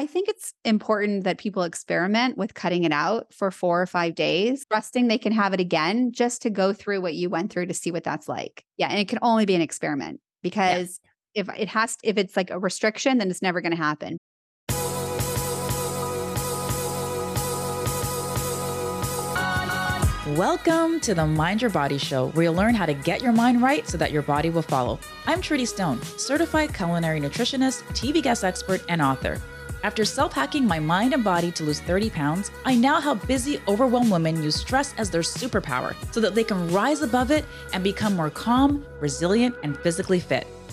I think it's important that people experiment with cutting it out for 4 or 5 days, trusting they can have it again just to go through what you went through to see what that's like. Yeah. And it can only be an experiment because if it's like a restriction, then it's never going to happen. Welcome to the Mind Your Body Show, where you'll learn how to get your mind right so that your body will follow. I'm Trudy Stone, certified culinary nutritionist, TV guest expert, and author. After self-hacking my mind and body to lose 30 pounds, I now help busy, overwhelmed women use stress as their superpower so that they can rise above it and become more calm, resilient, and physically fit.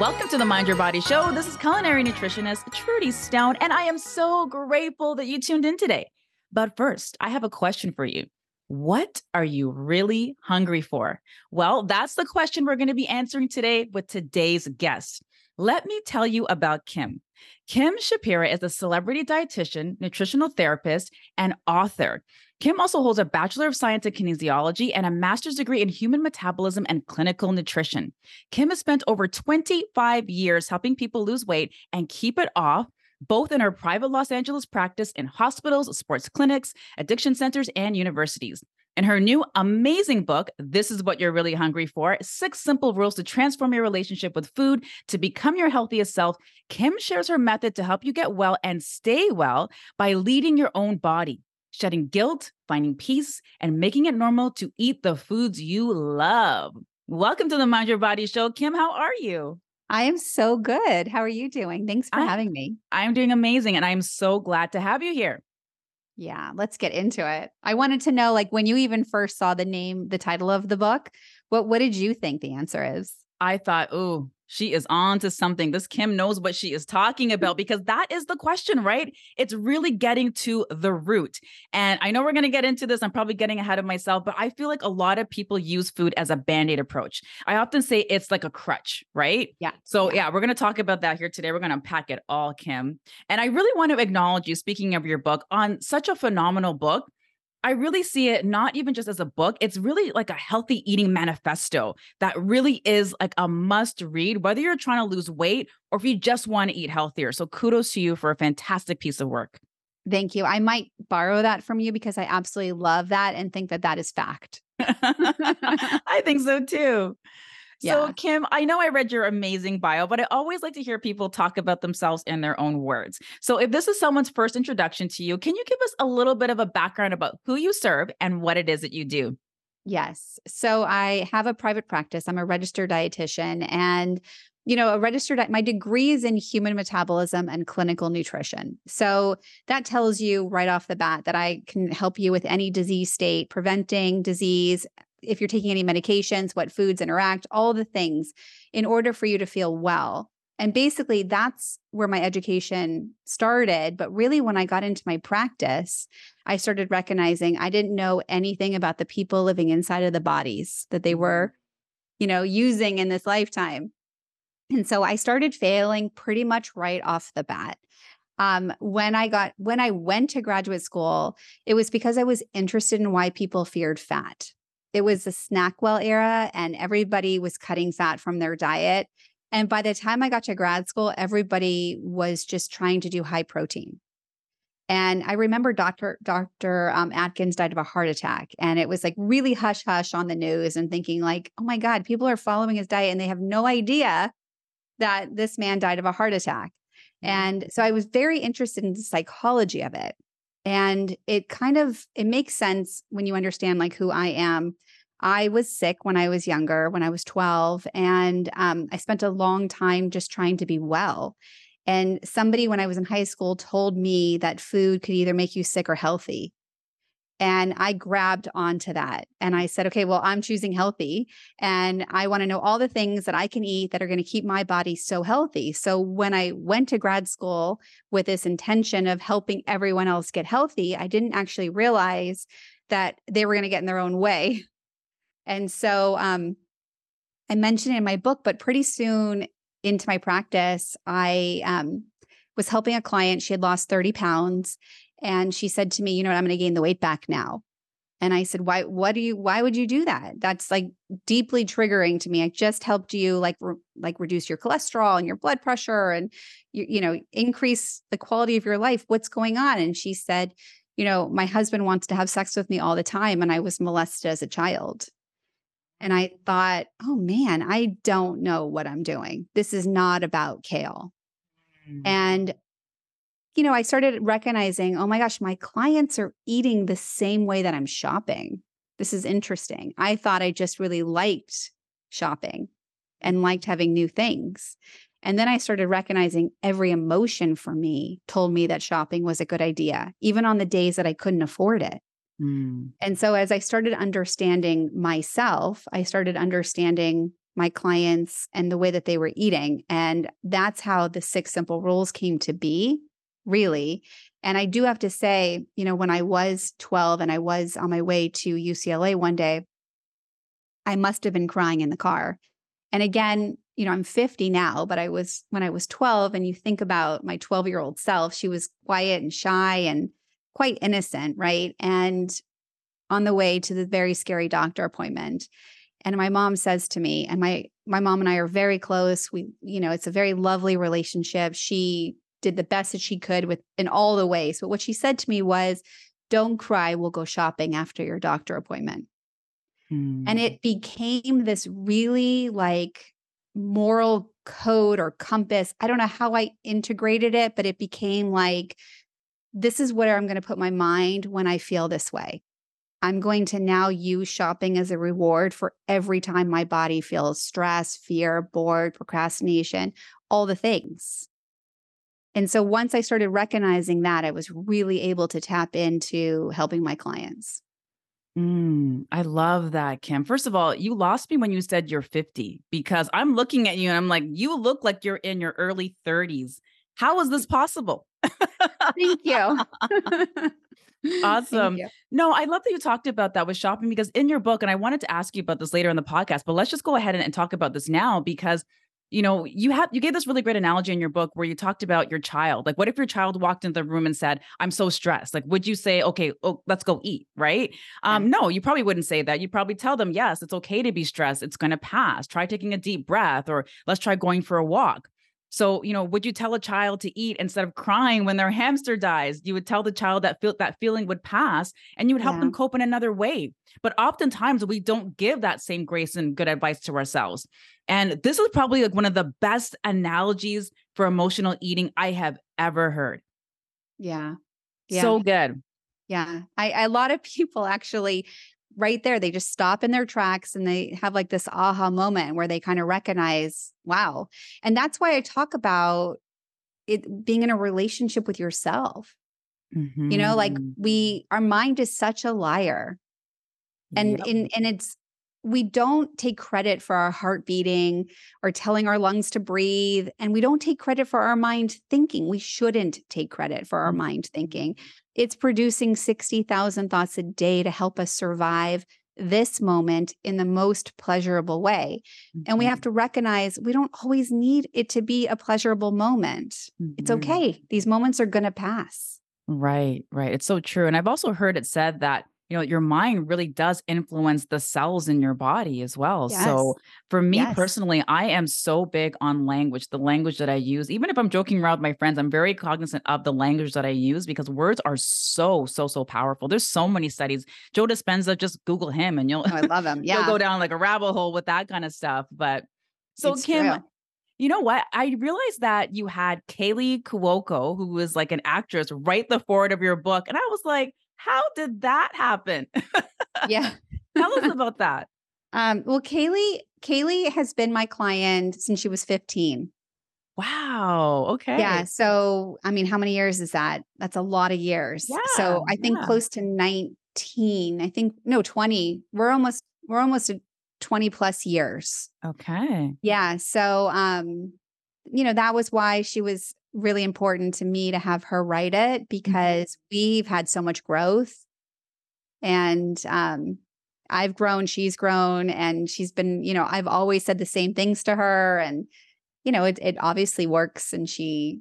Welcome to the Mind Your Body Show. This is culinary nutritionist Trudy Stone, and I am so grateful that you tuned in today. But first, I have a question for you. What are you really hungry for? Well, that's the question we're going to be answering today with today's guest. Let me tell you about Kim. Kim Shapira is a celebrity dietitian, nutritional therapist, and author. Kim also holds a Bachelor of Science in Kinesiology and a Master's degree in Human Metabolism and Clinical Nutrition. Kim has spent over 25 years helping people lose weight and keep it off, both in her private Los Angeles practice in hospitals, sports clinics, addiction centers, and universities. In her new amazing book, This Is What You're Really Hungry For, 6 Simple Rules to Transform Your Relationship with Food to Become Your Healthiest Self, Kim shares her method to help you get well and stay well by leading your own body, shedding guilt, finding peace, and making it normal to eat the foods you love. Welcome to the Mind Your Body Show. Kim, how are you? I am so good. How are you doing? Thanks for having me. I'm doing amazing, and I'm so glad to have you here. Yeah, let's get into it. I wanted to know, like, when you even first saw the name, the title of the book, what did you think the answer is? I thought, ooh, she is on to something. This Kim knows what she is talking about, because that is the question, right? It's really getting to the root. And I know we're going to get into this. I'm probably getting ahead of myself, but I feel like a lot of people use food as a Band-Aid approach. I often say it's like a crutch, right? Yeah. So yeah, we're going to talk about that here today. We're going to unpack it all, Kim. And I really want to acknowledge you, speaking of your book, on such a phenomenal book. I really see it not even just as a book. It's really like a healthy eating manifesto that really is like a must read, whether you're trying to lose weight or if you just want to eat healthier. So kudos to you for a fantastic piece of work. Thank you. I might borrow that from you because I absolutely love that and think that that is fact. I think so too. Yeah. So Kim, I know I read your amazing bio, but I always like to hear people talk about themselves in their own words. So if this is someone's first introduction to you, can you give us a little bit of a background about who you serve and what it is that you do? Yes. So I have a private practice. I'm a registered dietitian, and my degree is in human metabolism and clinical nutrition. So that tells you right off the bat that I can help you with any disease state, preventing disease, if you're taking any medications, what foods interact, all the things in order for you to feel well. And basically that's where my education started. But really when I got into my practice, I started recognizing I didn't know anything about the people living inside of the bodies that they were, using in this lifetime. And so I started failing pretty much right off the bat. When I went to graduate school, it was because I was interested in why people feared fat. It was the snack well era, and everybody was cutting fat from their diet. And by the time I got to grad school, everybody was just trying to do high protein. And I remember Dr. Atkins died of a heart attack, and it was like really hush hush on the news, and thinking like, oh my God, people are following his diet and they have no idea that this man died of a heart attack. Mm-hmm. And so I was very interested in the psychology of it. And it makes sense when you understand like who I am. I was sick when I was younger, when I was 12, and I spent a long time just trying to be well. And somebody when I was in high school told me that food could either make you sick or healthy. And I grabbed onto that and I said, okay, well, I'm choosing healthy and I want to know all the things that I can eat that are going to keep my body so healthy. So when I went to grad school with this intention of helping everyone else get healthy, I didn't actually realize that they were going to get in their own way. And so I mentioned it in my book, but pretty soon into my practice, I was helping a client. She had lost 30 pounds. And she said to me, you know what, I'm going to gain the weight back now. And I said, why would you do that? That's like deeply triggering to me. I just helped you like reduce your cholesterol and your blood pressure and, you know, increase the quality of your life. What's going on? And she said, you know, my husband wants to have sex with me all the time. And I was molested as a child. And I thought, oh man, I don't know what I'm doing. This is not about kale. Mm-hmm. And you know, I started recognizing, oh my gosh, my clients are eating the same way that I'm shopping. This is interesting. I thought I just really liked shopping and liked having new things. And then I started recognizing every emotion for me told me that shopping was a good idea, even on the days that I couldn't afford it. Mm. And so as I started understanding myself, I started understanding my clients and the way that they were eating. And that's how the 6 simple rules came to be. Really. And I do have to say, you know, when I was 12 and I was on my way to UCLA one day, I must have been crying in the car. And again, you know, I'm 50 now, but I was when I was 12, and you think about my 12-year-old self, she was quiet and shy and quite innocent, right? And on the way to the very scary doctor appointment. And my mom says to me, and my mom and I are very close. We, you know, it's a very lovely relationship. She did the best that she could with in all the ways. But what she said to me was, don't cry, we'll go shopping after your doctor appointment. Mm. And it became this really like moral code or compass. I don't know how I integrated it, but it became like, this is where I'm going to put my mind when I feel this way. I'm going to now use shopping as a reward for every time my body feels stress, fear, bored, procrastination, all the things. And so once I started recognizing that, I was really able to tap into helping my clients. I love that, Kim. First of all, you lost me when you said you're 50, because I'm looking at you and I'm like, you look like you're in your early 30s. How is this possible? Thank you. Awesome. Thank you. No, I love that you talked about that with shopping, because in your book, and I wanted to ask you about this later in the podcast, but let's just go ahead and talk about this now, because you know, you gave this really great analogy in your book where you talked about your child. Like, what if your child walked into the room and said, I'm so stressed? Like, would you say, okay, let's go eat, right? No, you probably wouldn't say that. You'd probably tell them, yes, it's okay to be stressed. It's going to pass. Try taking a deep breath, or let's try going for a walk. So, you know, would you tell a child to eat instead of crying when their hamster dies? You would tell the child that that feeling would pass, and you would help them cope in another way. But oftentimes we don't give that same grace and good advice to ourselves. And this is probably like one of the best analogies for emotional eating I have ever heard. Yeah. So good. Yeah. A lot of people actually right there, they just stop in their tracks and they have like this aha moment where they kind of recognize, wow. And that's why I talk about it being in a relationship with yourself. Mm-hmm. You know, like our mind is such a liar. And we don't take credit for our heart beating or telling our lungs to breathe. And we don't take credit for our mind thinking. We shouldn't take credit for our mind thinking. It's producing 60,000 thoughts a day to help us survive this moment in the most pleasurable way. Mm-hmm. And we have to recognize we don't always need it to be a pleasurable moment. Mm-hmm. It's okay. These moments are going to pass. Right. It's so true. And I've also heard it said that, you know, your mind really does influence the cells in your body as well. Yes. So for me personally, I am so big on language, the language that I use. Even if I'm joking around with my friends, I'm very cognizant of the language that I use, because words are so powerful. There's so many studies. Joe Dispenza, just Google him and I love him. Yeah. You'll go down like a rabbit hole with that kind of stuff. But so it's Kim, true. You know what? I realized that you had Kaylee Cuoco, who was like an actress, write the foreword of your book. And I was like, how did that happen? Yeah. Tell us about that. Well, Kaylee has been my client since she was 15. Wow. Okay. Yeah. So, I mean, how many years is that? That's a lot of years. Yeah, so I think close to nine, 20. We're almost 20 plus years. Okay. Yeah. So, that was why she was really important to me to have her write it, because we've had so much growth, and, I've grown, she's grown, and she's been, I've always said the same things to her, and, it obviously works. And she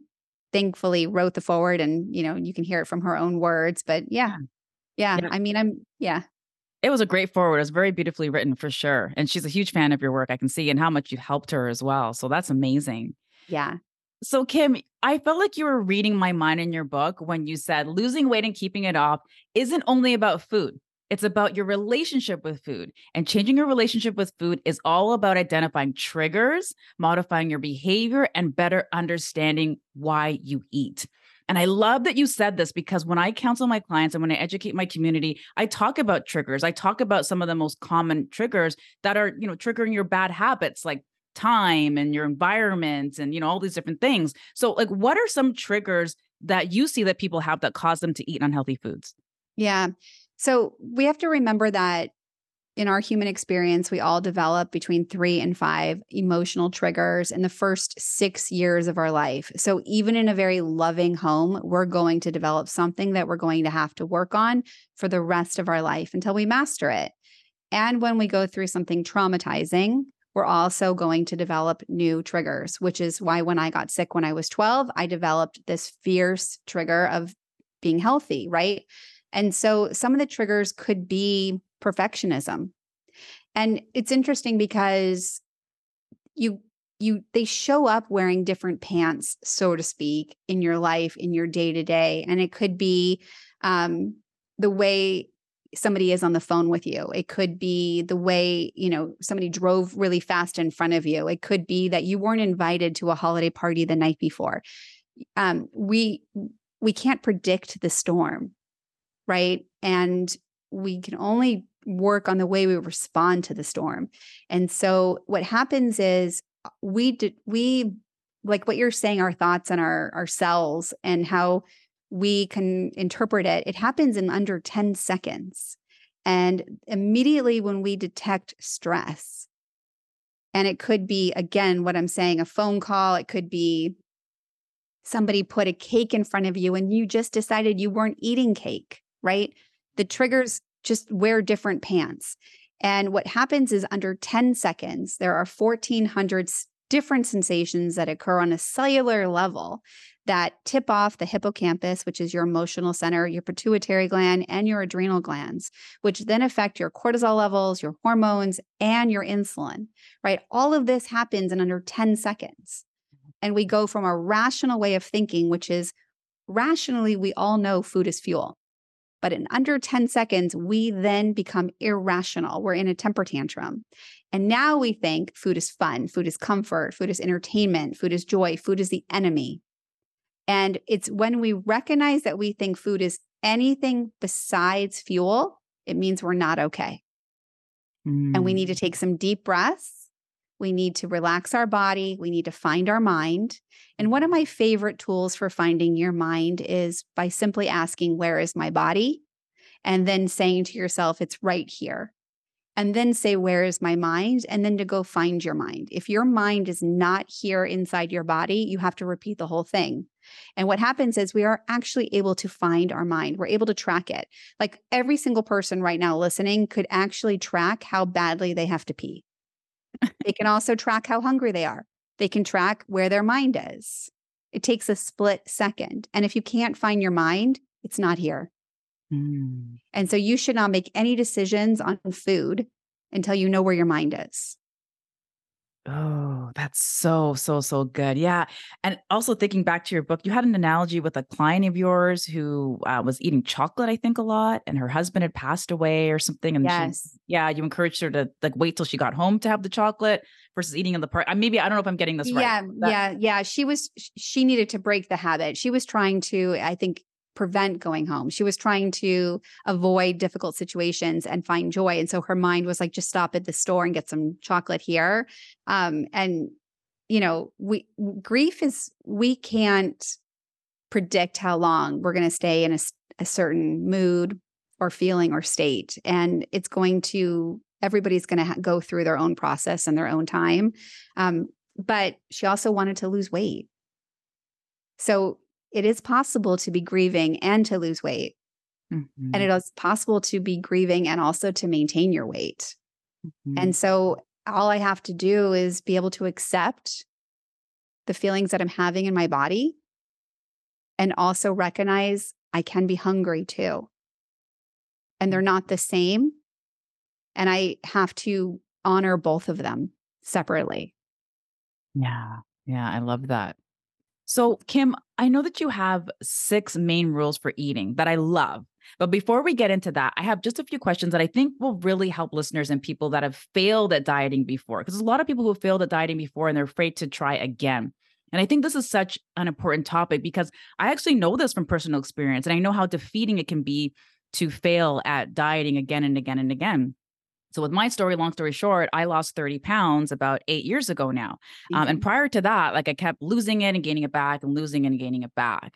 thankfully wrote the foreword, and, you can hear it from her own words, but yeah. It was a great foreword. It was very beautifully written for sure. And she's a huge fan of your work, I can see, and how much you helped her as well. So that's amazing. Yeah. So Kim, I felt like you were reading my mind in your book when you said losing weight and keeping it off isn't only about food. It's about your relationship with food, and changing your relationship with food is all about identifying triggers, modifying your behavior, and better understanding why you eat. And I love that you said this, because when I counsel my clients and when I educate my community, I talk about triggers. I talk about some of the most common triggers that are, triggering your bad habits, like time and your environment and, all these different things. So like, what are some triggers that you see that people have that cause them to eat unhealthy foods? Yeah. So we have to remember that in our human experience, we all develop between 3 and 5 emotional triggers in the first 6 years of our life. So even in a very loving home, we're going to develop something that we're going to have to work on for the rest of our life until we master it. And when we go through something traumatizing, we're also going to develop new triggers, which is why when I got sick when I was 12, I developed this fierce trigger of being healthy, right? And so some of the triggers could be perfectionism. And it's interesting because they show up wearing different pants, so to speak, in your life, in your day-to-day. And it could be the way somebody is on the phone with you. It could be the way, somebody drove really fast in front of you. It could be that you weren't invited to a holiday party the night before. We can't predict the storm. Right. And we can only work on the way we respond to the storm. And so what happens is we like what you're saying, our thoughts and our cells and how we can interpret it. It happens in under 10 seconds. And immediately when we detect stress, and it could be, again, what I'm saying, a phone call, it could be somebody put a cake in front of you and you just decided you weren't eating cake. Right? The triggers just wear different pants. And what happens is under 10 seconds, there are 1,400 different sensations that occur on a cellular level that tip off the hippocampus, which is your emotional center, your pituitary gland, and your adrenal glands, which then affect your cortisol levels, your hormones, and your insulin, right? All of this happens in under 10 seconds. And we go from a rational way of thinking, which is rationally, we all know food is fuel. But in under 10 seconds, we then become irrational. We're in a temper tantrum. And now we think food is fun, food is comfort, food is entertainment, food is joy, food is the enemy. And it's when we recognize that we think food is anything besides fuel, it means we're not okay. And we need to take some deep breaths. We need to relax our body. We need to find our mind. And one of my favorite tools for finding your mind is by simply asking, where is my body? And then saying to yourself, it's right here. And then say, where is my mind? And then to go find your mind. If your mind is not here inside your body, you have to repeat the whole thing. And what happens is we are actually able to find our mind. We're able to track it. Like every single person right now listening could actually track how badly they have to pee. They can also track how hungry they are. They can track where their mind is. It takes a split second. And if you can't find your mind, it's not here. And so you should not make any decisions on food until you know where your mind is. Oh, that's so, so, so good. Yeah. And also thinking back to your book, you had an analogy with a client of yours who was eating chocolate, I think, a lot, and her husband had passed away or something. And yes. You encouraged her to like wait till she got home to have the chocolate versus eating in the park. Maybe, I don't know if I'm getting this right. Yeah. She needed to break the habit. She was trying to, I think, prevent going home. She was trying to avoid difficult situations and find joy. And so her mind was like, just stop at the store and get some chocolate here. We can't predict how long we're going to stay in a certain mood, or feeling or state. And it's going to, everybody's going to go through their own process and their own time. But she also wanted to lose weight. So it is possible to be grieving and to lose weight. Mm-hmm. And it is possible to be grieving and also to maintain your weight. Mm-hmm. And so all I have to do is be able to accept the feelings that I'm having in my body and also recognize I can be hungry too. And they're not the same. And I have to honor both of them separately. Yeah. Yeah. I love that. So Kim, I know that you have 6 main rules for eating that I love. But before we get into that, I have just a few questions that I think will really help listeners and people that have failed at dieting before. Because there's a lot of people who failed at dieting before and they're afraid to try again. And I think this is such an important topic because I actually know this from personal experience and I know how defeating it can be to fail at dieting again and again and again. So with my story, long story short, I lost 30 pounds about 8 years ago now. And prior to that, like I kept losing it and gaining it back and losing it and gaining it back.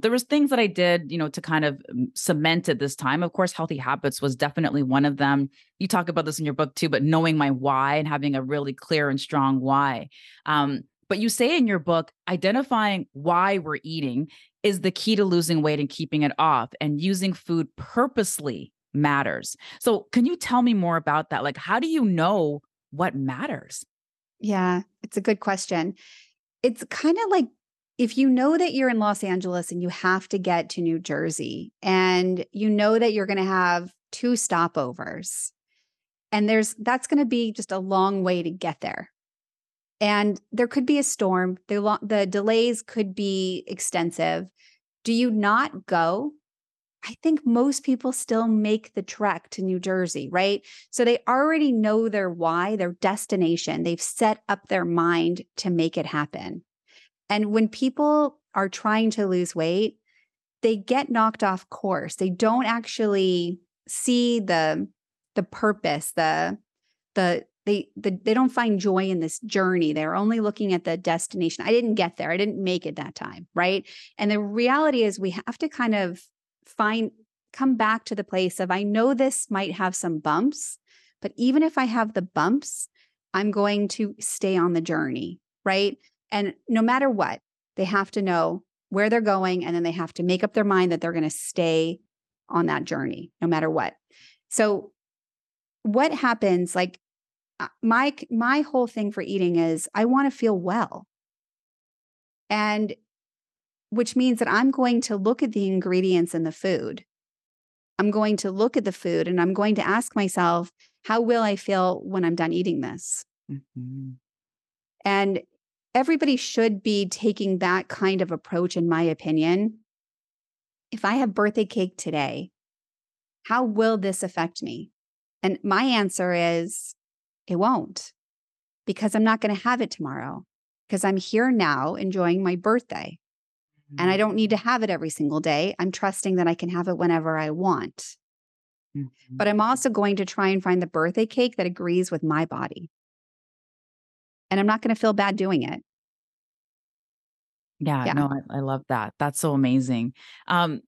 There was things that I did, you know, to kind of cement it this time. Of course, healthy habits was definitely one of them. You talk about this in your book too, but knowing my why and having a really clear and strong why. But you say in your book, identifying why we're eating is the key to losing weight and keeping it off, and using food purposely matters. So can you tell me more about that? Like, how do you know what matters? Yeah, it's a good question. It's kind of like, if you know that you're in Los Angeles and you have to get to New Jersey and you know that you're going to have 2 stopovers and that's going to be just a long way to get there. And there could be a storm. The delays could be extensive. Do you not go? I think most people still make the trek to New Jersey, right? So they already know their why, their destination. They've set up their mind to make it happen. And when people are trying to lose weight, they get knocked off course. They don't actually see the purpose, they don't find joy in this journey. They're only looking at the destination. I didn't get there. I didn't make it that time, right? And the reality is we have to kind of come back to the place of, I know this might have some bumps, but even if I have the bumps, I'm going to stay on the journey, right? And no matter what, they have to know where they're going, and then they have to make up their mind that they're going to stay on that journey, no matter what. So what happens, like my whole thing for eating is I want to feel well. And which means that I'm going to look at the ingredients in the food. I'm going to look at the food and I'm going to ask myself, how will I feel when I'm done eating this? Mm-hmm. And everybody should be taking that kind of approach, in my opinion. If I have birthday cake today, how will this affect me? And my answer is, it won't, because I'm not going to have it tomorrow, because I'm here now enjoying my birthday. And I don't need to have it every single day. I'm trusting that I can have it whenever I want. Mm-hmm. But I'm also going to try and find the birthday cake that agrees with my body. And I'm not going to feel bad doing it. Yeah, no, I love that. That's so amazing.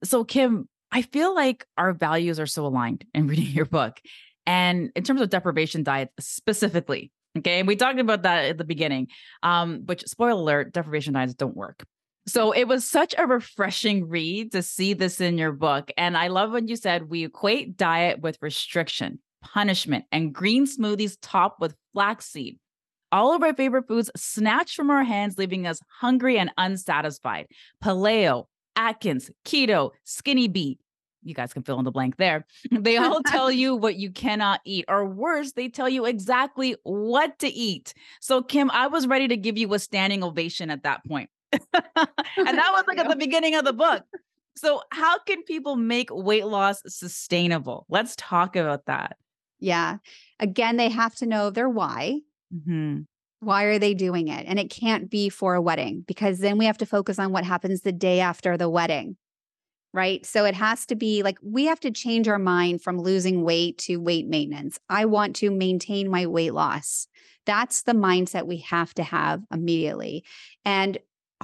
So Kim, I feel like our values are so aligned in reading your book. And in terms of deprivation diets specifically, okay? And we talked about that at the beginning, which, spoiler alert, deprivation diets don't work. So it was such a refreshing read to see this in your book. And I love when you said, we equate diet with restriction, punishment, and green smoothies topped with flaxseed. All of our favorite foods snatched from our hands, leaving us hungry and unsatisfied. Paleo, Atkins, keto, skinny beet. You guys can fill in the blank there. They all tell you what you cannot eat, or worse, they tell you exactly what to eat. So Kim, I was ready to give you a standing ovation at that point. And that was like at the beginning of the book. So how can people make weight loss sustainable? Let's talk about that. Yeah. Again, they have to know their why. Mm-hmm. Why are they doing it? And it can't be for a wedding, because then we have to focus on what happens the day after the wedding, right? So it has to be like, we have to change our mind from losing weight to weight maintenance. I want to maintain my weight loss. That's the mindset we have to have immediately. And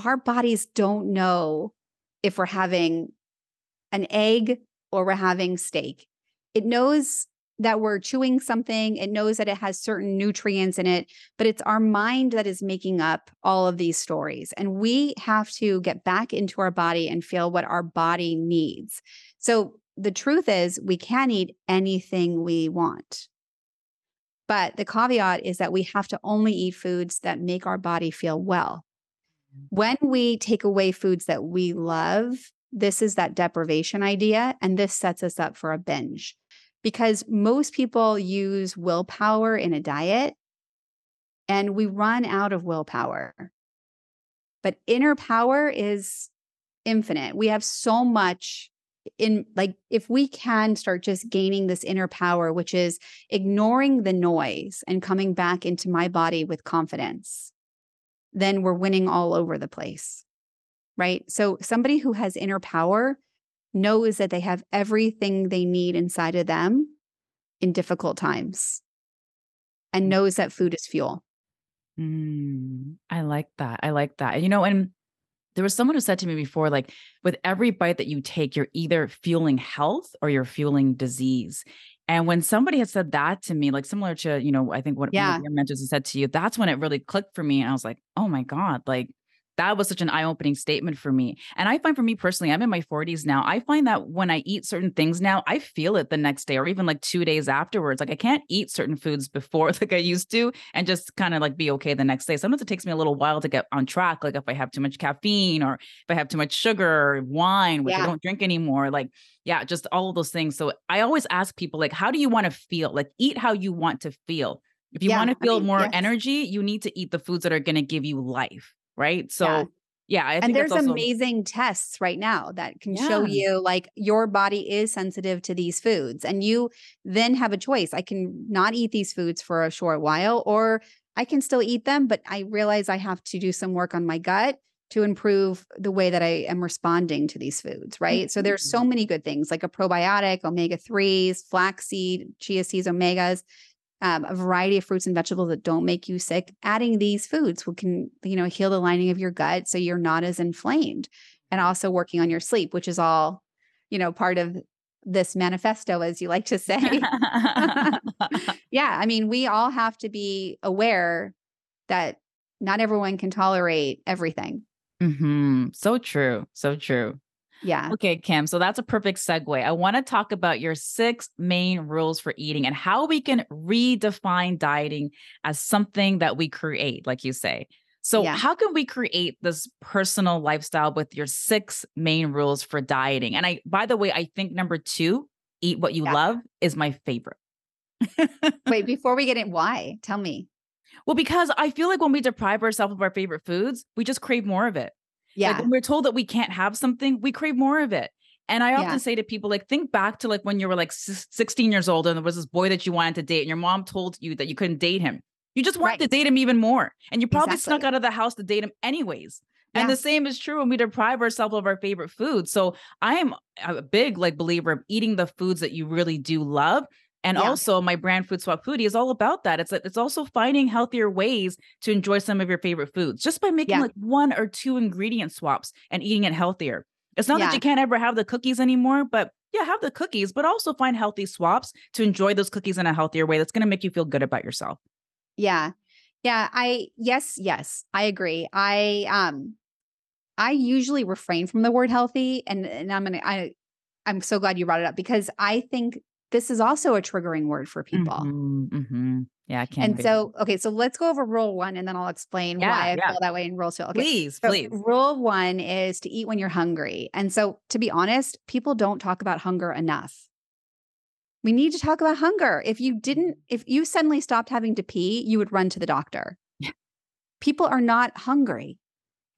our bodies don't know if we're having an egg or we're having steak. It knows that we're chewing something. It knows that it has certain nutrients in it, but it's our mind that is making up all of these stories. And we have to get back into our body and feel what our body needs. So the truth is we can eat anything we want. But the caveat is that we have to only eat foods that make our body feel well. When we take away foods that we love, this is that deprivation idea, and this sets us up for a binge. Because most people use willpower in a diet, and we run out of willpower. But inner power is infinite. We have so much in, like, if we can start just gaining this inner power, which is ignoring the noise and coming back into my body with confidence, then we're winning all over the place, right? So somebody who has inner power knows that they have everything they need inside of them in difficult times, and knows that food is fuel. I like that. I like that. You know, and there was someone who said to me before, like, with every bite that you take, you're either fueling health or you're fueling disease. And when somebody had said that to me, like similar to, you know, I think what one of your mentors had said to you, that's when it really clicked for me. And I was like, oh my God, like, that was such an eye-opening statement for me. And I find for me personally, I'm in my 40s now. I find that when I eat certain things now, I feel it the next day or even like 2 days afterwards. Like I can't eat certain foods before like I used to and just kind of like be okay the next day. Sometimes it takes me a little while to get on track. Like if I have too much caffeine or if I have too much sugar or wine, which I don't drink anymore, like, yeah, just all of those things. So I always ask people, like, how do you want to feel? Like eat how you want to feel. If you want to feel more energy, you need to eat the foods that are going to give you life. Right. So I think there's amazing tests right now that can show you like your body is sensitive to these foods, and you then have a choice. I can not eat these foods for a short while, or I can still eat them, but I realize I have to do some work on my gut to improve the way that I am responding to these foods. Right. Mm-hmm. So there's so many good things like a probiotic, omega-3s, flaxseed, chia seeds, omegas. A variety of fruits and vegetables that don't make you sick. Adding these foods can, you know, heal the lining of your gut so you're not as inflamed, and also working on your sleep, which is all, you know, part of this manifesto, as you like to say. I mean, we all have to be aware that not everyone can tolerate everything. Mm-hmm. So true. So true. Yeah. Okay, Kim. So that's a perfect segue. I want to talk about your 6 main rules for eating and how we can redefine dieting as something that we create, like you say. So how can we create this personal lifestyle with your 6 main rules for dieting? And by the way, I think number 2, eat what you love, is my favorite. Wait, before we get in, why? Tell me. Well, because I feel like when we deprive ourselves of our favorite foods, we just crave more of it. Yeah. Like when we're told that we can't have something, we crave more of it. And I often say to people, like, think back to like when you were like 16 years old and there was this boy that you wanted to date and your mom told you that you couldn't date him. You just wanted to date him even more. And you probably snuck out of the house to date him anyways. Yeah. And the same is true when we deprive ourselves of our favorite food. So I am a big like believer of eating the foods that you really do love. And also my brand Food Swap Foodie is all about that. It's also finding healthier ways to enjoy some of your favorite foods just by making like 1 or 2 ingredient swaps and eating it healthier. It's not that you can't ever have the cookies anymore, but have the cookies, but also find healthy swaps to enjoy those cookies in a healthier way. That's going to make you feel good about yourself. Yeah. Yeah. Yes, I agree. I usually refrain from the word healthy, and I'm so glad you brought it up, because I think this is also a triggering word for people. Mm-hmm, mm-hmm. Yeah, it can be. So let's go over rule 1 and then I'll explain why I feel that way in rule 2. Okay. Please. Rule 1 is to eat when you're hungry. And so to be honest, people don't talk about hunger enough. We need to talk about hunger. If you suddenly stopped having to pee, you would run to the doctor. Yeah. People are not hungry.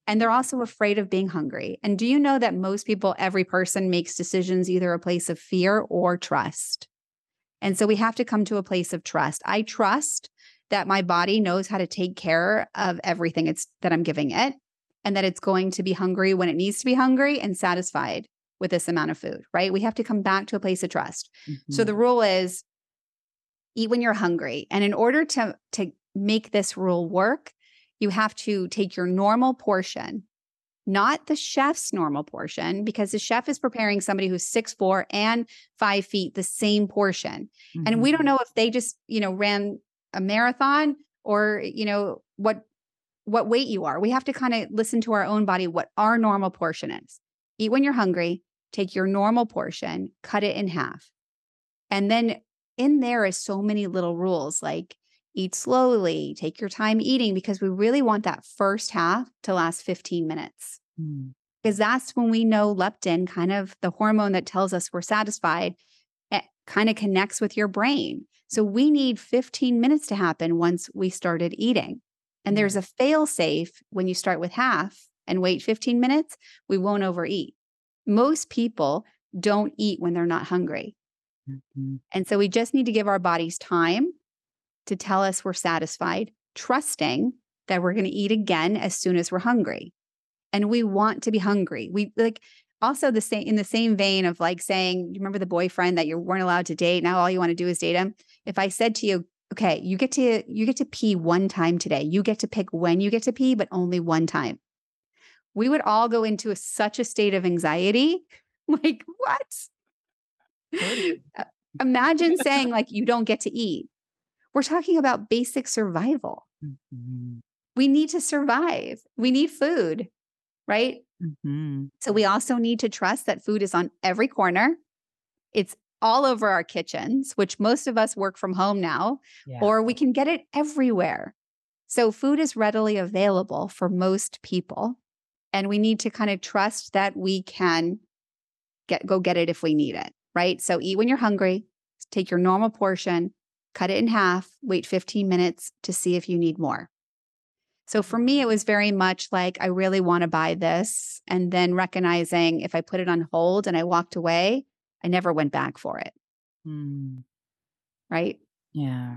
And they're also afraid of being hungry. And do you know that most people, every person makes decisions, either a place of fear or trust? And so we have to come to a place of trust. I trust that my body knows how to take care of everything that I'm giving it, and that it's going to be hungry when it needs to be hungry and satisfied with this amount of food, right? We have to come back to a place of trust. Mm-hmm. So the rule is eat when you're hungry. And in order to make this rule work, you have to take your normal portion not the chef's normal portion, because the chef is preparing somebody who's 6'4" and 5 feet, the same portion. Mm-hmm. And we don't know if they just, ran a marathon or, what weight you are. We have to kind of listen to our own body, what our normal portion is. Eat when you're hungry, take your normal portion, cut it in half. And then in there is so many little rules, like eat slowly, take your time eating, because we really want that first half to last 15 minutes. Mm. Because that's when we know leptin, kind of the hormone that tells us we're satisfied, it kind of connects with your brain. So we need 15 minutes to happen once we started eating. And there's a fail safe when you start with half and wait 15 minutes, we won't overeat. Most people don't eat when they're not hungry. Mm-hmm. And so we just need to give our bodies time to tell us we're satisfied, trusting that we're going to eat again as soon as we're hungry. And we want to be hungry. We like also the same in the same vein of like saying, you remember the boyfriend that you weren't allowed to date? Now all you want to do is date him. If I said to you, okay, you get to pee one time today. You get to pick when you get to pee, but only one time. We would all go into such a state of anxiety. Like, what? Imagine saying like, you don't get to eat. We're talking about basic survival. Mm-hmm. We need to survive. We need food, right? Mm-hmm. So we also need to trust that food is on every corner. It's all over our kitchens, which most of us work from home now, or we can get it everywhere. So food is readily available for most people. And we need to kind of trust that we can go get it if we need it, right? So eat when you're hungry, take your normal portion, cut it in half, wait 15 minutes to see if you need more. So for me, it was very much like, I really want to buy this. And then recognizing if I put it on hold and I walked away, I never went back for it. Mm. Right? Yeah.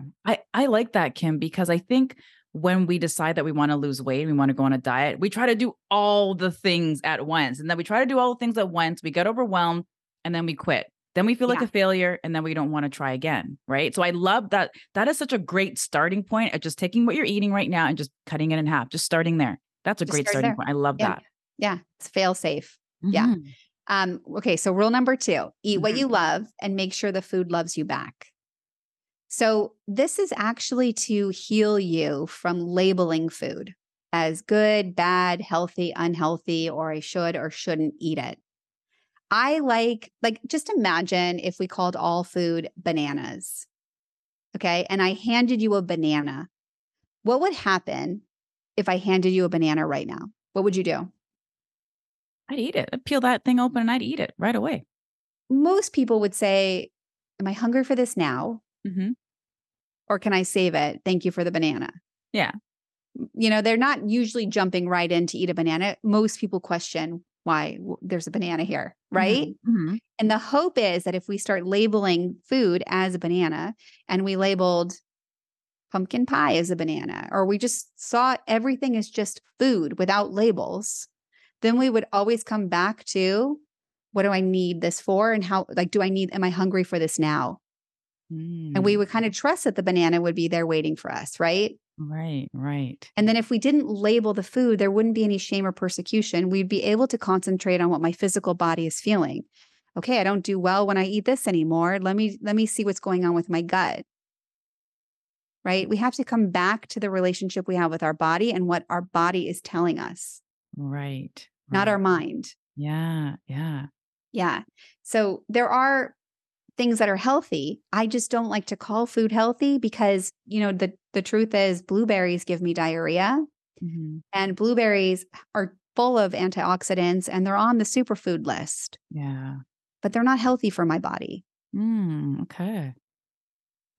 I like that, Kim, because I think when we decide that we want to lose weight, we want to go on a diet, we try to do all the things at once. And then we try to do all the things at once. We get overwhelmed and then we quit. Then we feel like a failure and then we don't want to try again. Right. So I love that. That is such a great starting point of just taking what you're eating right now and just cutting it in half, just starting there. That's a great starting point. I love that. Yeah. It's fail safe. Mm-hmm. Yeah. Okay. So rule number 2, eat what you love and make sure the food loves you back. So this is actually to heal you from labeling food as good, bad, healthy, unhealthy, or I should or shouldn't eat it. I like just imagine if we called all food bananas, okay? And I handed you a banana. What would happen if I handed you a banana right now? What would you do? I'd eat it. I'd peel that thing open and I'd eat it right away. Most people would say, am I hungry for this now? Mm-hmm. Or can I save it? Thank you for the banana. Yeah. They're not usually jumping right in to eat a banana. Most people question why there's a banana here, right? Mm-hmm. And the hope is that if we start labeling food as a banana, and we labeled pumpkin pie as a banana, or we just saw everything as just food without labels, then we would always come back to, what do I need this for? And how, like, am I hungry for this now? And we would kind of trust that the banana would be there waiting for us, right? Right, right. And then if we didn't label the food, there wouldn't be any shame or persecution. We'd be able to concentrate on what my physical body is feeling. Okay, I don't do well when I eat this anymore. Let me see what's going on with my gut. Right? We have to come back to the relationship we have with our body and what our body is telling us. Right. Not our mind. Yeah. So there are things that are healthy. I just don't like to call food healthy because, the truth is blueberries give me diarrhea, and blueberries are full of antioxidants and they're on the superfood list. Yeah. But they're not healthy for my body. Okay.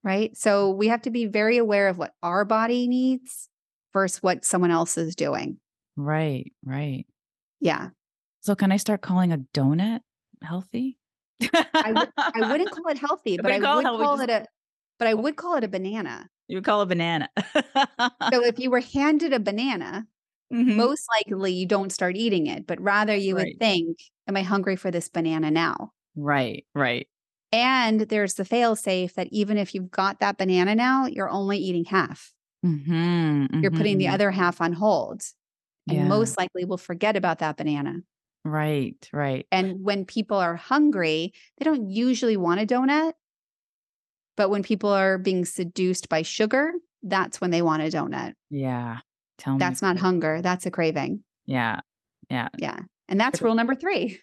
Right. So we have to be very aware of what our body needs versus what someone else is doing. Right. Right. Yeah. So can I start calling a donut healthy? I wouldn't call it healthy, but I would call it a banana. You would call a banana. So if you were handed a banana, most likely you don't start eating it, but rather you would think, am I hungry for this banana now? Right, right. And there's the fail safe that even if you've got that banana now, you're only eating half. You're putting the other half on hold. and most likely will forget about that banana. Right, right. And when people are hungry, they don't usually want a donut. But when people are being seduced by sugar, that's when they want a donut. Yeah. Tell me. That's not hunger. That's a craving. Yeah. Yeah. Yeah. And that's rule number 3.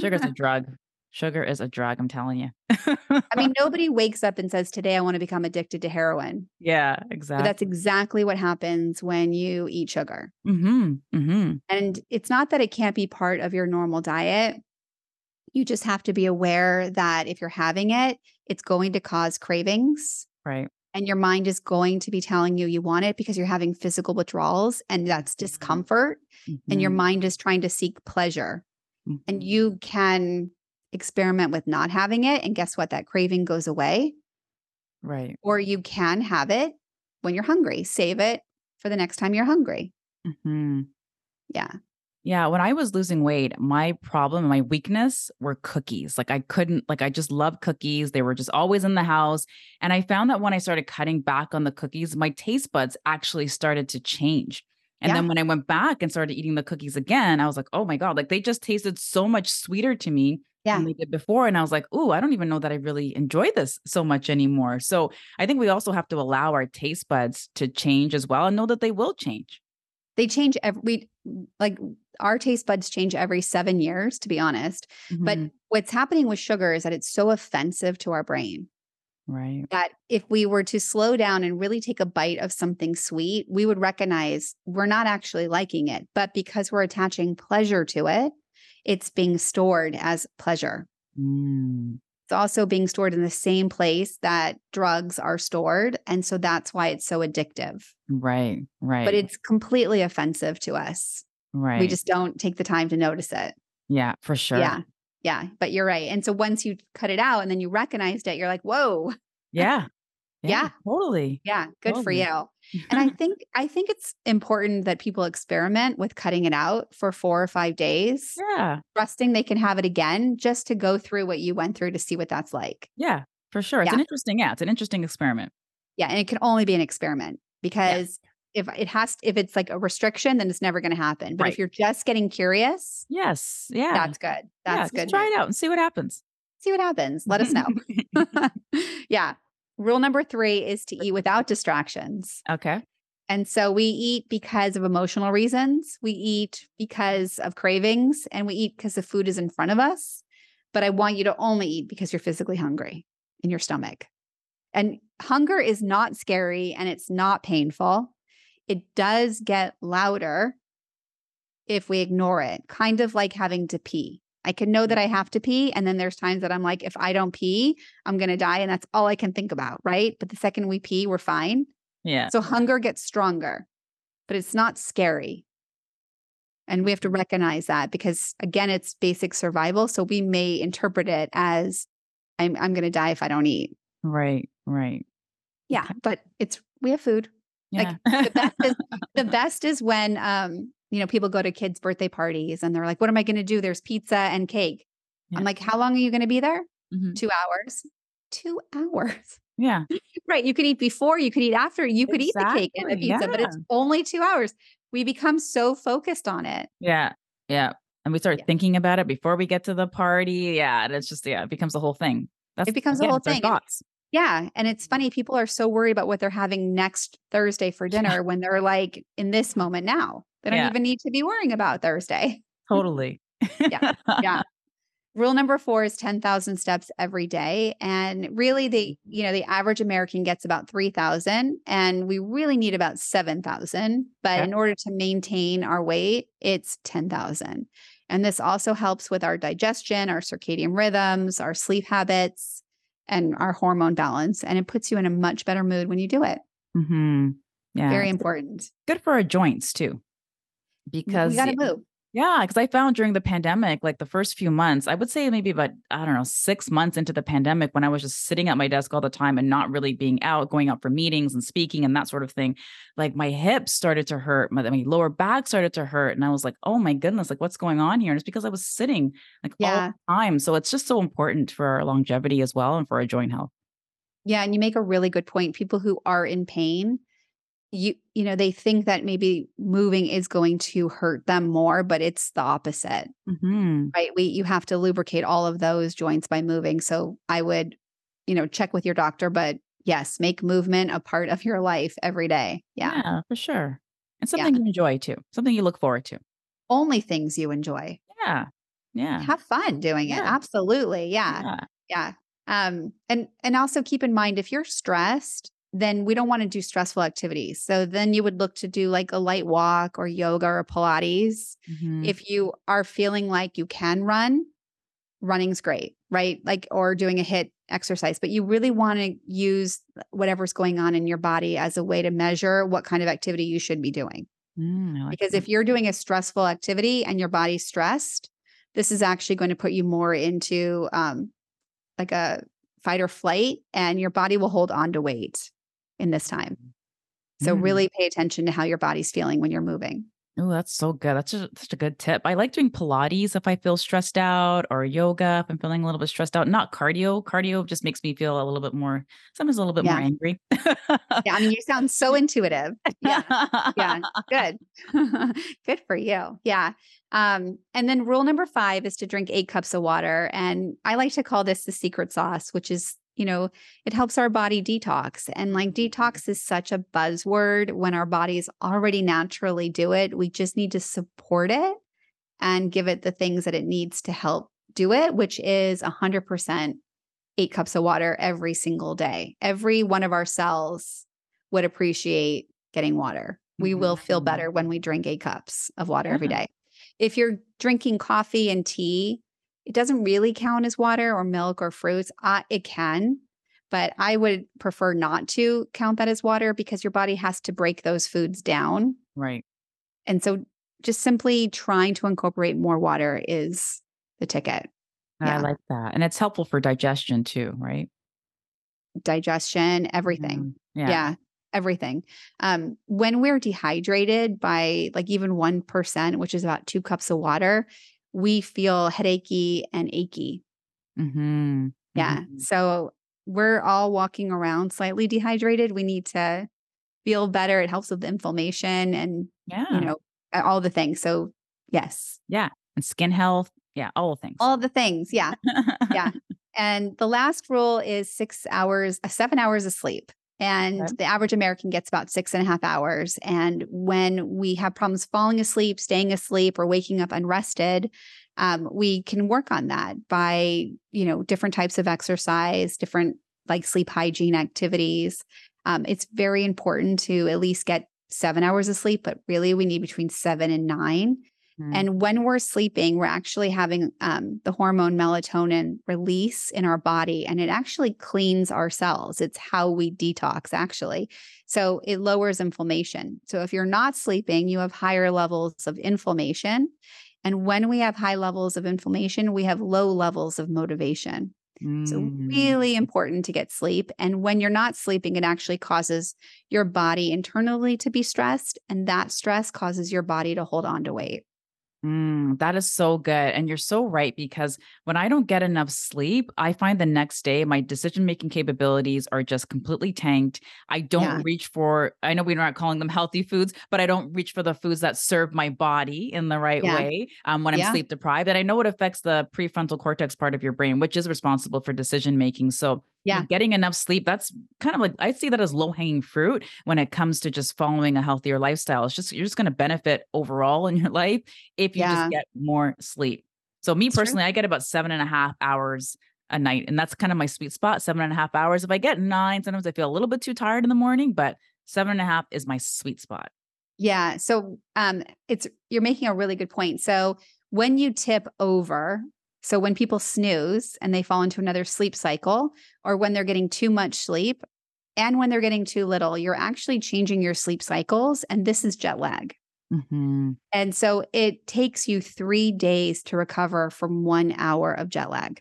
Sugar's a drug. Sugar is a drug. I'm telling you. I mean, nobody wakes up and says, today I want to become addicted to heroin. Yeah, exactly. But that's exactly what happens when you eat sugar. Mm-hmm. Mm-hmm. And it's not that it can't be part of your normal diet. You just have to be aware that if you're having it, it's going to cause cravings. Right. And your mind is going to be telling you you want it because you're having physical withdrawals, and that's discomfort. Mm-hmm. And your mind is trying to seek pleasure. Mm-hmm. And you can experiment with not having it, and guess what? That craving goes away. Right. Or you can have it when you're hungry. Save it for the next time you're hungry. Mm-hmm. Yeah. Yeah. When I was losing weight, my problem, my weakness were cookies. Like I couldn't, like I just loved cookies. They were just always in the house. And I found that when I started cutting back on the cookies, my taste buds actually started to change. And then when I went back and started eating the cookies again, I was like, oh my God, like they just tasted so much sweeter to me than they did before. And I was like, oh, I don't even know that I really enjoy this so much anymore. So I think we also have to allow our taste buds to change as well and know that they will change. They change every, like our taste buds change every 7 years, to be honest. Mm-hmm. But what's happening with sugar is that it's so offensive to our brain. Right. That if we were to slow down and really take a bite of something sweet, we would recognize we're not actually liking it. But because we're attaching pleasure to it, it's being stored as pleasure. Mm. It's also being stored in the same place that drugs are stored. And so that's why it's so addictive. Right, right. But it's completely offensive to us. Right. We just don't take the time to notice it. Yeah, for sure. Yeah, yeah. But you're right. And so once you cut it out and then you recognized it, you're like, whoa. Yeah. Yeah. Totally. Yeah. Good for you. And I think it's important that people experiment with cutting it out for 4 or 5 days. Yeah. Trusting they can have it again just to go through what you went through to see what that's like. Yeah, for sure. It's an interesting experiment. Yeah. And it can only be an experiment because if it's like a restriction, then it's never going to happen. But if you're just getting curious. Yes. Yeah. That's good. That's good. Try it out and see what happens. Let us know. Yeah. Rule number 3 is to eat without distractions. Okay. And so we eat because of emotional reasons. We eat because of cravings, and we eat because the food is in front of us. But I want you to only eat because you're physically hungry in your stomach. And hunger is not scary and it's not painful. It does get louder if we ignore it, kind of like having to pee. I can know that I have to pee. And then there's times that I'm like, if I don't pee, I'm going to die. And that's all I can think about, right? But the second we pee, we're fine. Yeah. So hunger gets stronger, but it's not scary. And we have to recognize that because, again, it's basic survival. So we may interpret it as I'm going to die if I don't eat. Right, right. Yeah, but we have food. Yeah. Like the best is when... people go to kids' birthday parties and they're like, what am I going to do? There's pizza and cake. Yeah. I'm like, how long are you going to be there? Mm-hmm. 2 hours. 2 hours. Yeah. Right. You could eat before, you could eat after, you could eat the cake and the pizza, but it's only 2 hours. We become so focused on it. Yeah. Yeah. And we start thinking about it before we get to the party. Yeah. And it's just, it becomes the whole thing. It's our thoughts. Yeah. And it's funny. People are so worried about what they're having next Thursday for dinner when they're like in this moment now. They don't even need to be worrying about Thursday. Totally. Yeah. Yeah. Rule number 4 is 10,000 steps every day. And really the average American gets about 3,000 and we really need about 7,000. But in order to maintain our weight, it's 10,000. And this also helps with our digestion, our circadian rhythms, our sleep habits, and our hormone balance. And it puts you in a much better mood when you do it. Mm-hmm. Yeah. Very important. Good for our joints too. Because we gotta move. Yeah, because I found during the pandemic, like the first few months, I would say maybe about, 6 months into the pandemic when I was just sitting at my desk all the time and not really being out, going out for meetings and speaking and that sort of thing. Like my hips started to hurt, my lower back started to hurt. And I was like, oh my goodness, like what's going on here? And it's because I was sitting all the time. So it's just so important for our longevity as well and for our joint health. Yeah. And you make a really good point. People who are in pain you know, they think that maybe moving is going to hurt them more, but it's the opposite, right? You have to lubricate all of those joints by moving. So I would, you know, check with your doctor, but yes, make movement a part of your life every day. Yeah, for sure. And something you enjoy too, something you look forward to. Only things you enjoy. Yeah. Yeah. Have fun doing it. Absolutely. Yeah. And also keep in mind, if you're stressed, then we don't want to do stressful activities. So then you would look to do like a light walk or yoga or Pilates. If you are feeling like you can run, running's great, right? Like, or doing a HIIT exercise, but you really want to use whatever's going on in your body as a way to measure what kind of activity you should be doing. Because if you're doing a stressful activity and your body's stressed, this is actually going to put you more into like a fight or flight, and your body will hold on to weight in this time. So really pay attention to how your body's feeling when you're moving. Oh, that's so good. That's such a good tip. I like doing Pilates if I feel stressed out, or yoga if I'm feeling a little bit stressed out. Not cardio. Cardio just makes me feel a little bit more, sometimes a little bit more angry. I mean, you sound so intuitive. Yeah. Good. Good for you. Yeah. And then rule number 5 is to drink 8 cups of water. And I like to call this the secret sauce, which is, you know, it helps our body detox. And like, detox is such a buzzword when our bodies already naturally do it. We just need to support it and give it the things that it needs to help do it, which is 100% 8 cups of water every single day. Every one of our cells would appreciate getting water. We will feel better when we drink 8 cups of water every day. If you're drinking coffee and tea, it doesn't really count as water, or milk or fruits. It can, but I would prefer not to count that as water, because your body has to break those foods down. Right. And so just simply trying to incorporate more water is the ticket. I like that. And it's helpful for digestion too, right? Digestion, everything. Yeah. Everything. When we're dehydrated by like even 1%, which is about 2 cups of water, we feel headachy and achy. So we're all walking around slightly dehydrated. We need to feel better. It helps with inflammation and, you know, all the things. So yes. Yeah. And skin health. Yeah. All the things. All the things. Yeah. Yeah. And the last rule is 7 hours of sleep. And the average American gets about 6.5 hours. And when we have problems falling asleep, staying asleep, or waking up unrested, we can work on that by, you know, different types of exercise, different like sleep hygiene activities. It's very important to at least get 7 hours of sleep, but really we need between 7 and 9. And when we're sleeping, we're actually having the hormone melatonin release in our body, and it actually cleans our cells. It's how we detox, actually. So it lowers inflammation. So if you're not sleeping, you have higher levels of inflammation. And when we have high levels of inflammation, we have low levels of motivation. So really important to get sleep. And when you're not sleeping, it actually causes your body internally to be stressed. And that stress causes your body to hold on to weight. That is so good. And you're so right, because when I don't get enough sleep, I find the next day my decision-making capabilities are just completely tanked. I don't reach for, I know we're not calling them healthy foods, but I don't reach for the foods that serve my body in the right way when I'm sleep deprived. And I know it affects the prefrontal cortex part of your brain, which is responsible for decision-making. So getting enough sleep, that's kind of like, I see that as low-hanging fruit when it comes to just following a healthier lifestyle. It's just, you're just going to benefit overall in your life if you just get more sleep. So me personally, I get about 7.5 hours a night, and that's kind of my sweet spot, 7.5 hours. If I get 9, sometimes I feel a little bit too tired in the morning, but 7.5 is my sweet spot. Yeah. So, you're making a really good point. So when you tip over, so when people snooze and they fall into another sleep cycle, or when they're getting too much sleep and when they're getting too little, you're actually changing your sleep cycles. And this is jet lag. And so it takes you 3 days to recover from 1 hour of jet lag.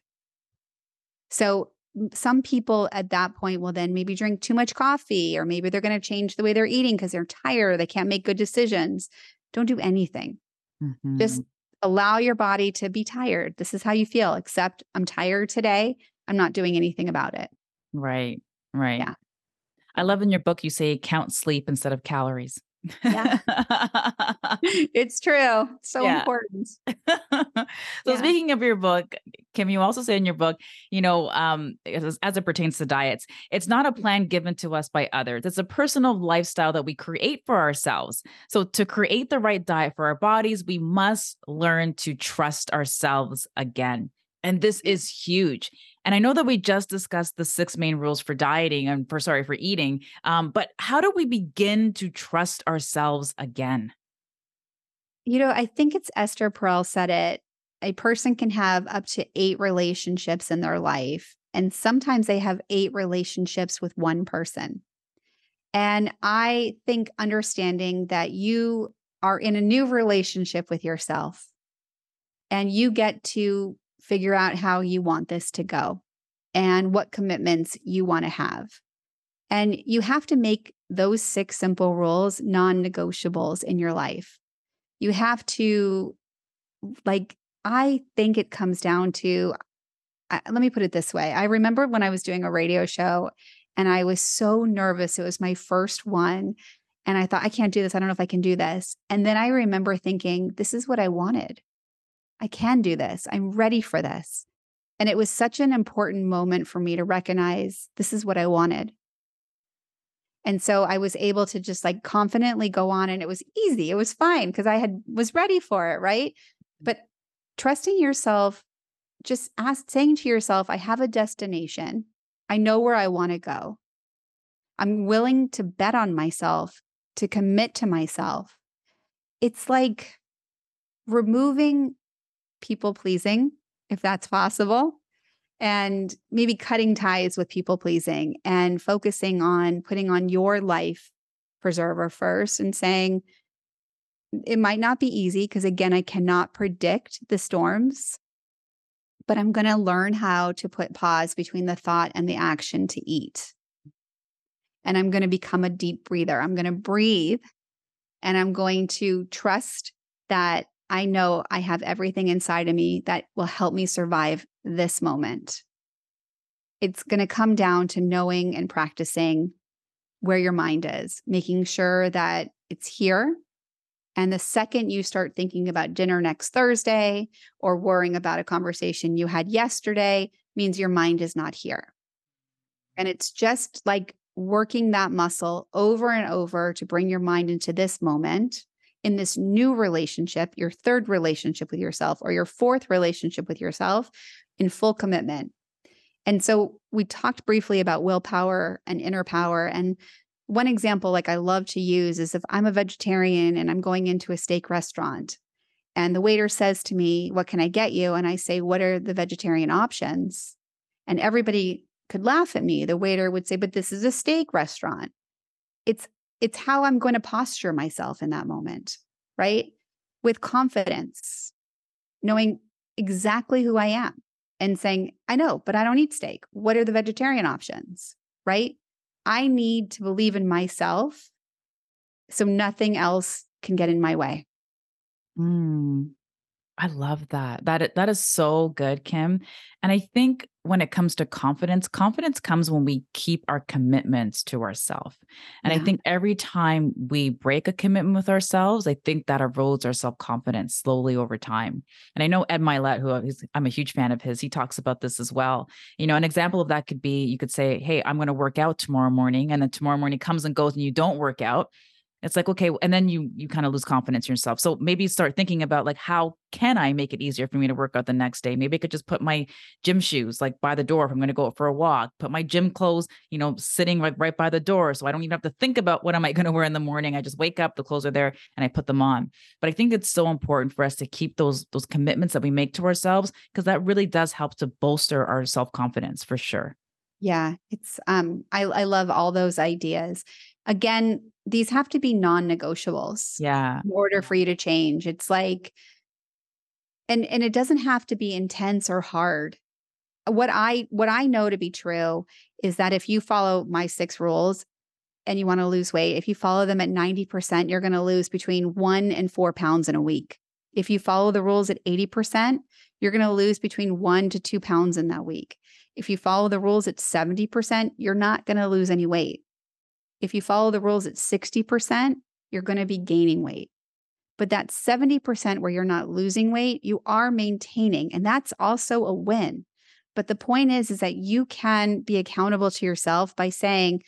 So some people at that point will then maybe drink too much coffee, or maybe they're going to change the way they're eating because they're tired. They can't make good decisions. Don't do anything. Just allow your body to be tired. This is how you feel. Except I'm tired today. I'm not doing anything about it. Right. Right. Yeah. I love in your book, you say count sleep instead of calories. Yeah, it's true. So important. So speaking of your book, Kim, you also say in your book, you know, as it pertains to diets, it's not a plan given to us by others. It's a personal lifestyle that we create for ourselves. So to create the right diet for our bodies, we must learn to trust ourselves again. And this is huge. And I know that we just discussed the 6 main rules for dieting and for eating. But how do we begin to trust ourselves again? You know, I think it's Esther Perel said it. A person can have up to 8 relationships in their life. And sometimes they have 8 relationships with one person. And I think understanding that you are in a new relationship with yourself and you get to figure out how you want this to go and what commitments you want to have. And you have to make those 6 simple rules non-negotiables in your life. You have to, I think it comes down to, let me put it this way. I remember when I was doing a radio show and I was so nervous. It was my first one. And I thought, I can't do this. I don't know if I can do this. And then I remember thinking, this is what I wanted. I can do this. I'm ready for this. And it was such an important moment for me to recognize this is what I wanted. And so I was able to just confidently go on, and it was easy. It was fine because I was ready for it, right? But trusting yourself, just saying to yourself, I have a destination. I know where I want to go. I'm willing to bet on myself, to commit to myself. It's like removing people pleasing, if that's possible, and maybe cutting ties with people pleasing and focusing on putting on your life preserver first and saying it might not be easy because, again, I cannot predict the storms, but I'm going to learn how to put pause between the thought and the action to eat. And I'm going to become a deep breather. I'm going to breathe, and I'm going to trust that I know I have everything inside of me that will help me survive this moment. It's going to come down to knowing and practicing where your mind is, making sure that it's here. And the second you start thinking about dinner next Thursday or worrying about a conversation you had yesterday, means your mind is not here. And it's just like working that muscle over and over to bring your mind into this moment, in this new relationship, your 3rd relationship with yourself or your 4th relationship with yourself, in full commitment. And so we talked briefly about willpower and inner power. And one example I love to use is if I'm a vegetarian and I'm going into a steak restaurant and the waiter says to me, what can I get you? And I say, what are the vegetarian options? And everybody could laugh at me. The waiter would say, but this is a steak restaurant. It's how I'm going to posture myself in that moment, right? With confidence, knowing exactly who I am and saying, I know, but I don't eat steak. What are the vegetarian options, right? I need to believe in myself so nothing else can get in my way. I love that. That is so good, Kim. And I think when it comes to confidence, confidence comes when we keep our commitments to ourselves. And I think every time we break a commitment with ourselves, I think that erodes our self-confidence slowly over time. And I know Ed Mylett, I'm a huge fan of his, he talks about this as well. You know, an example of that could be, you could say, hey, I'm going to work out tomorrow morning. And then tomorrow morning comes and goes and you don't work out. It's like, okay, and then you kind of lose confidence in yourself. So maybe start thinking about how can I make it easier for me to work out the next day? Maybe I could just put my gym shoes by the door if I'm going to go out for a walk, put my gym clothes, sitting right by the door. So I don't even have to think about what am I going to wear in the morning. I just wake up, the clothes are there and I put them on. But I think it's so important for us to keep those commitments that we make to ourselves, because that really does help to bolster our self-confidence for sure. Yeah. It's, I love all those ideas. Again, these have to be non-negotiables in order for you to change. It's and it doesn't have to be intense or hard. What I know to be true is that if you follow my 6 rules and you want to lose weight, if you follow them at 90%, you're going to lose between 1 and 4 pounds in a week. If you follow the rules at 80%, you're going to lose between 1 to 2 pounds in that week. If you follow the rules at 70%, you're not going to lose any weight. If you follow the rules at 60%, you're going to be gaining weight. But that 70% where you're not losing weight, you are maintaining. And that's also a win. But the point is that you can be accountable to yourself by saying,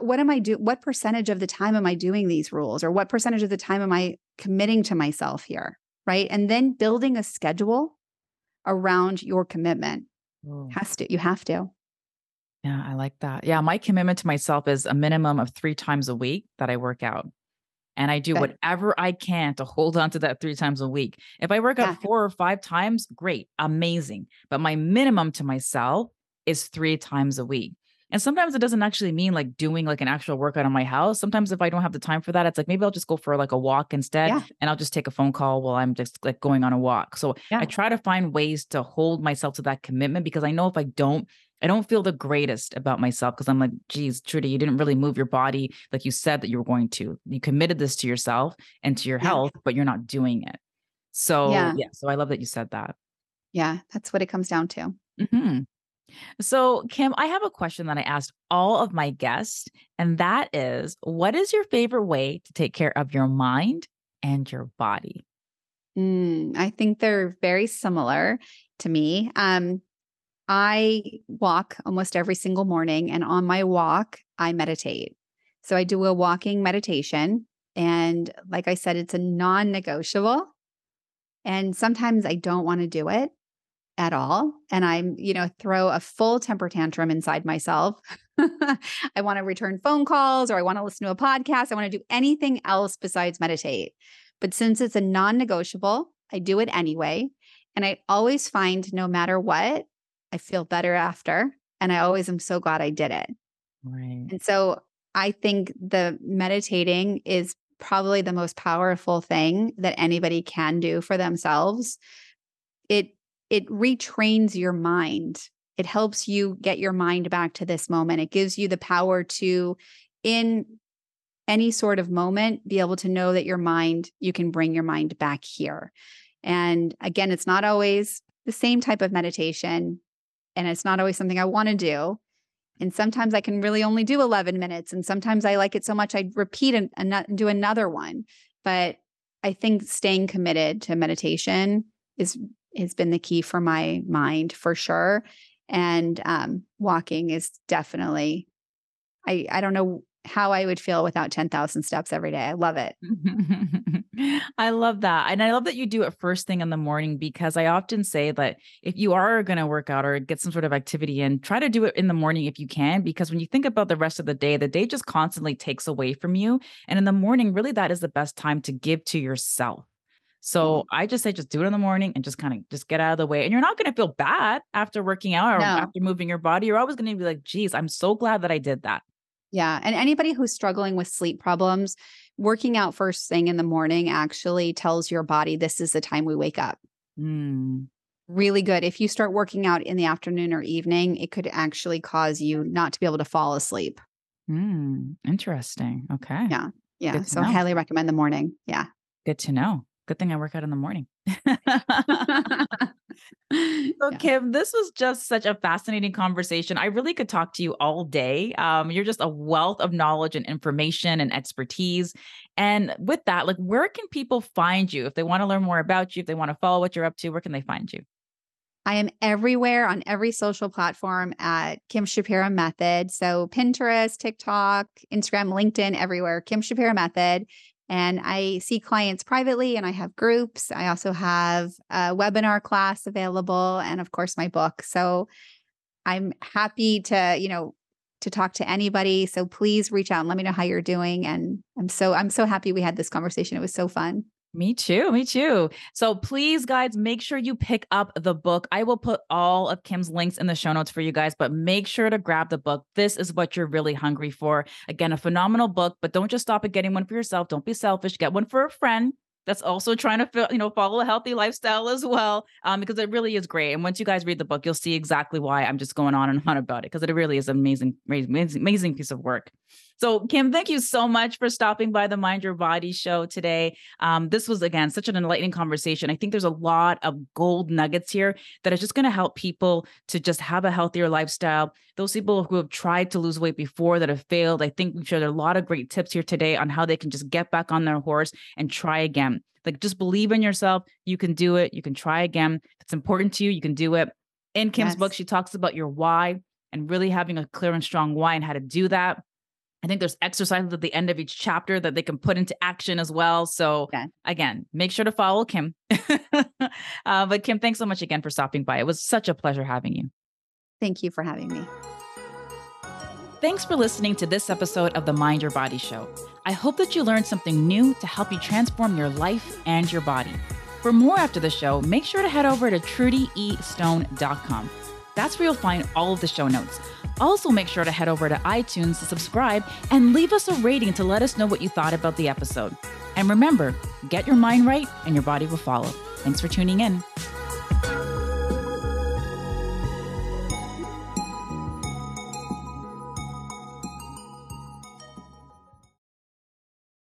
what am I doing? What percentage of the time am I doing these rules? Or what percentage of the time am I committing to myself here? Right. And then building a schedule around your commitment. Ooh. You have to. Yeah, I like that. Yeah. My commitment to myself is a minimum of 3 times a week that I work out. And I do whatever I can to hold on to that 3 times a week. If I work out 4 or 5 times, great, amazing. But my minimum to myself is 3 times a week. And sometimes it doesn't actually mean like doing like an actual workout in my house. Sometimes if I don't have the time for that, it's like, maybe I'll just go for like a walk instead. Yeah. And I'll just take a phone call while I'm just like going on a walk. So I try to find ways to hold myself to that commitment, because I know if I don't feel the greatest about myself, because I'm like, geez, Trudy, you didn't really move your body like you said that you were going to. You committed this to yourself and to your health, but you're not doing it. So so I love that you said that. Yeah, that's what it comes down to. Mm-hmm. So Kim, I have a question that I asked all of my guests, and that is, what is your favorite way to take care of your mind and your body? I think they're very similar to me. I walk almost every single morning, and on my walk, I meditate. So I do a walking meditation. And like I said, it's a non-negotiable. And sometimes I don't want to do it at all. And I'm, throw a full temper tantrum inside myself. I want to return phone calls, or I want to listen to a podcast. I want to do anything else besides meditate. But since it's a non-negotiable, I do it anyway. And I always find, no matter what, I feel better after, and I always am so glad I did it. Right. And so I think the meditating is probably the most powerful thing that anybody can do for themselves. It retrains your mind. It helps you get your mind back to this moment. It gives you the power to, in any sort of moment, be able to know that you can bring your mind back here. And again, it's not always the same type of meditation. And it's not always something I want to do. And sometimes I can really only do 11 minutes. And sometimes I like it so much, I'd repeat and do another one. But I think staying committed to meditation has been the key for my mind, for sure. And walking is definitely, I don't know how I would feel without 10,000 steps every day. I love it. I love that. And I love that you do it first thing in the morning, because I often say that if you are going to work out or get some sort of activity in, try to do it in the morning if you can, because when you think about the rest of the day just constantly takes away from you. And in the morning, really, that is the best time to give to yourself. So I just say, just do it in the morning and just get out of the way. And you're not going to feel bad after working out or after moving your body. You're always going to be like, geez, I'm so glad that I did that. Yeah. And anybody who's struggling with sleep problems, working out first thing in the morning actually tells your body, this is the time we wake up. Really good. If you start working out in the afternoon or evening, it could actually cause you not to be able to fall asleep. Interesting. Okay. Yeah. Yeah. So I highly recommend the morning. Yeah. Good to know. Good thing I work out in the morning. So Kim, this was just such a fascinating conversation. I really could talk to you all day. You're just a wealth of knowledge and information and expertise. And with that, like, where can people find you if they want to learn more about you, if they want to follow what you're up to? Where can they find you? I am everywhere on every social platform at Kim Shapira Method. So Pinterest, TikTok, Instagram, LinkedIn, everywhere. Kim Shapira Method. And I see clients privately, and I have groups. I also have a webinar class available, and of course my book. So I'm happy to talk to anybody. So please reach out and let me know how you're doing. And I'm so happy we had this conversation. It was so fun. Me too. So please, guys, make sure you pick up the book. I will put all of Kim's links in the show notes for you guys, but make sure to grab the book. This Is What You're Really Hungry For. Again, a phenomenal book, but don't just stop at getting one for yourself. Don't be selfish. Get one for a friend that's also trying to follow a healthy lifestyle as well, because it really is great. And once you guys read the book, you'll see exactly why I'm just going on and on about it, because it really is an amazing, amazing, amazing piece of work. So Kim, thank you so much for stopping by the Mind Your Body show today. This was, again, such an enlightening conversation. I think there's a lot of gold nuggets here that is just going to help people to just have a healthier lifestyle. Those people who have tried to lose weight before that have failed, I think we've shared a lot of great tips here today on how they can just get back on their horse and try again. Like, just believe in yourself. You can do it. You can try again. If it's important to you, you can do it. In Kim's book, she talks about your why and really having a clear and strong why and how to do that. I think there's exercises at the end of each chapter that they can put into action as well. So again, make sure to follow Kim. But Kim, thanks so much again for stopping by. It was such a pleasure having you. Thank you for having me. Thanks for listening to this episode of the Mind Your Body Show. I hope that you learned something new to help you transform your life and your body. For more after the show, make sure to head over to trudystone.com. That's where you'll find all of the show notes. Also, make sure to head over to iTunes to subscribe and leave us a rating to let us know what you thought about the episode. And remember, get your mind right and your body will follow. Thanks for tuning in.